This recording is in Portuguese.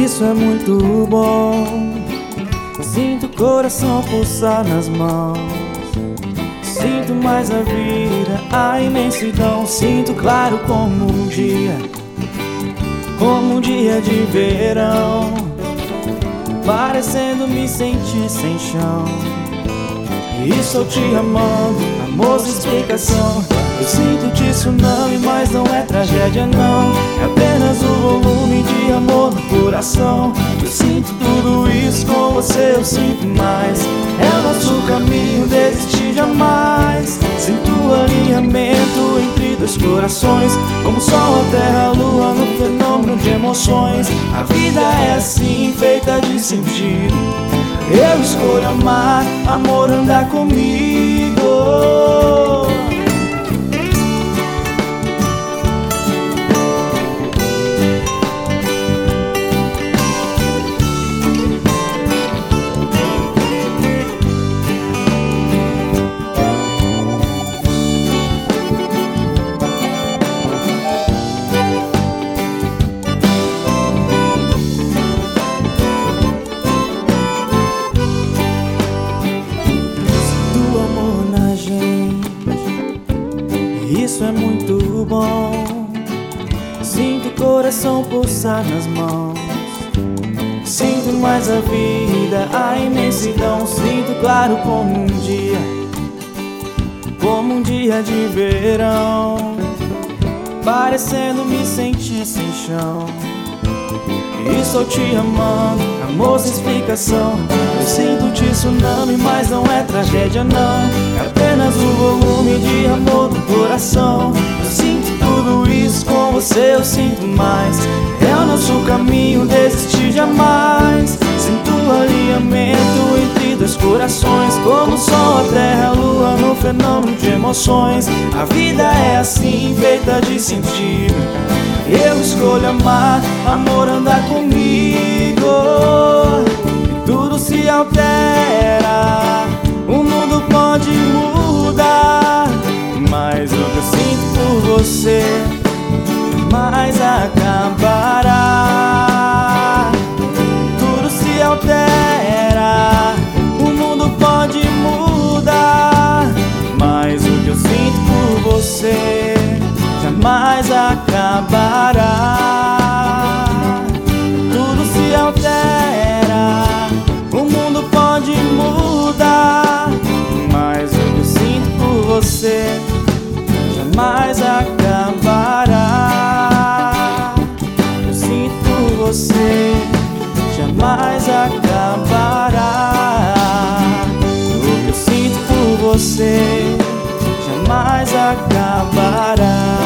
isso é muito bom. Sinto o coração pulsar nas mãos, sinto mais a vida, a imensidão. Sinto claro como um dia de verão, parecendo me sentir sem chão. E estou te amando, amor sem explicação. Eu sinto-te tsunami, mas não é tragédia não, é apenas um volume de amor no coração. Eu sinto tudo isso, com você eu sinto mais. É o nosso caminho, desistir jamais. Sinto o alinhamento entre dois corações, como o sol, a terra, a lua, no fenômeno de emoções. A vida é assim, feita de sentido. Eu escolho amar, amor andar comigo. Isso é muito bom. Sinto o coração pulsar nas mãos, sinto mais a vida, a imensidão. Sinto claro como um dia de verão, parecendo me sentir sem chão. E estou te amando, amor sem explicação. Eu sinto-te tsunami, mas não é tragédia não, é apenas o volume de amor do coração. Eu sinto tudo isso, com você eu sinto mais. É o nosso caminho, desistir jamais. Sinto o alinhamento entre dois corações, como o sol, a terra, a lua, no fenômeno de emoções. A vida é assim, feita de sentido. Eu escolho amar, amor andar comigo. E tudo se altera, o mundo pode mudar, mas o que eu sinto por você mais acabará. Tudo se altera, o mundo pode mudar, mas o que eu sinto por você jamais acabará. Tudo se altera, o mundo pode mudar, mas o que eu sinto por você jamais acabará. Eu sinto por você jamais acabará. O que eu sinto por você jamais acabará.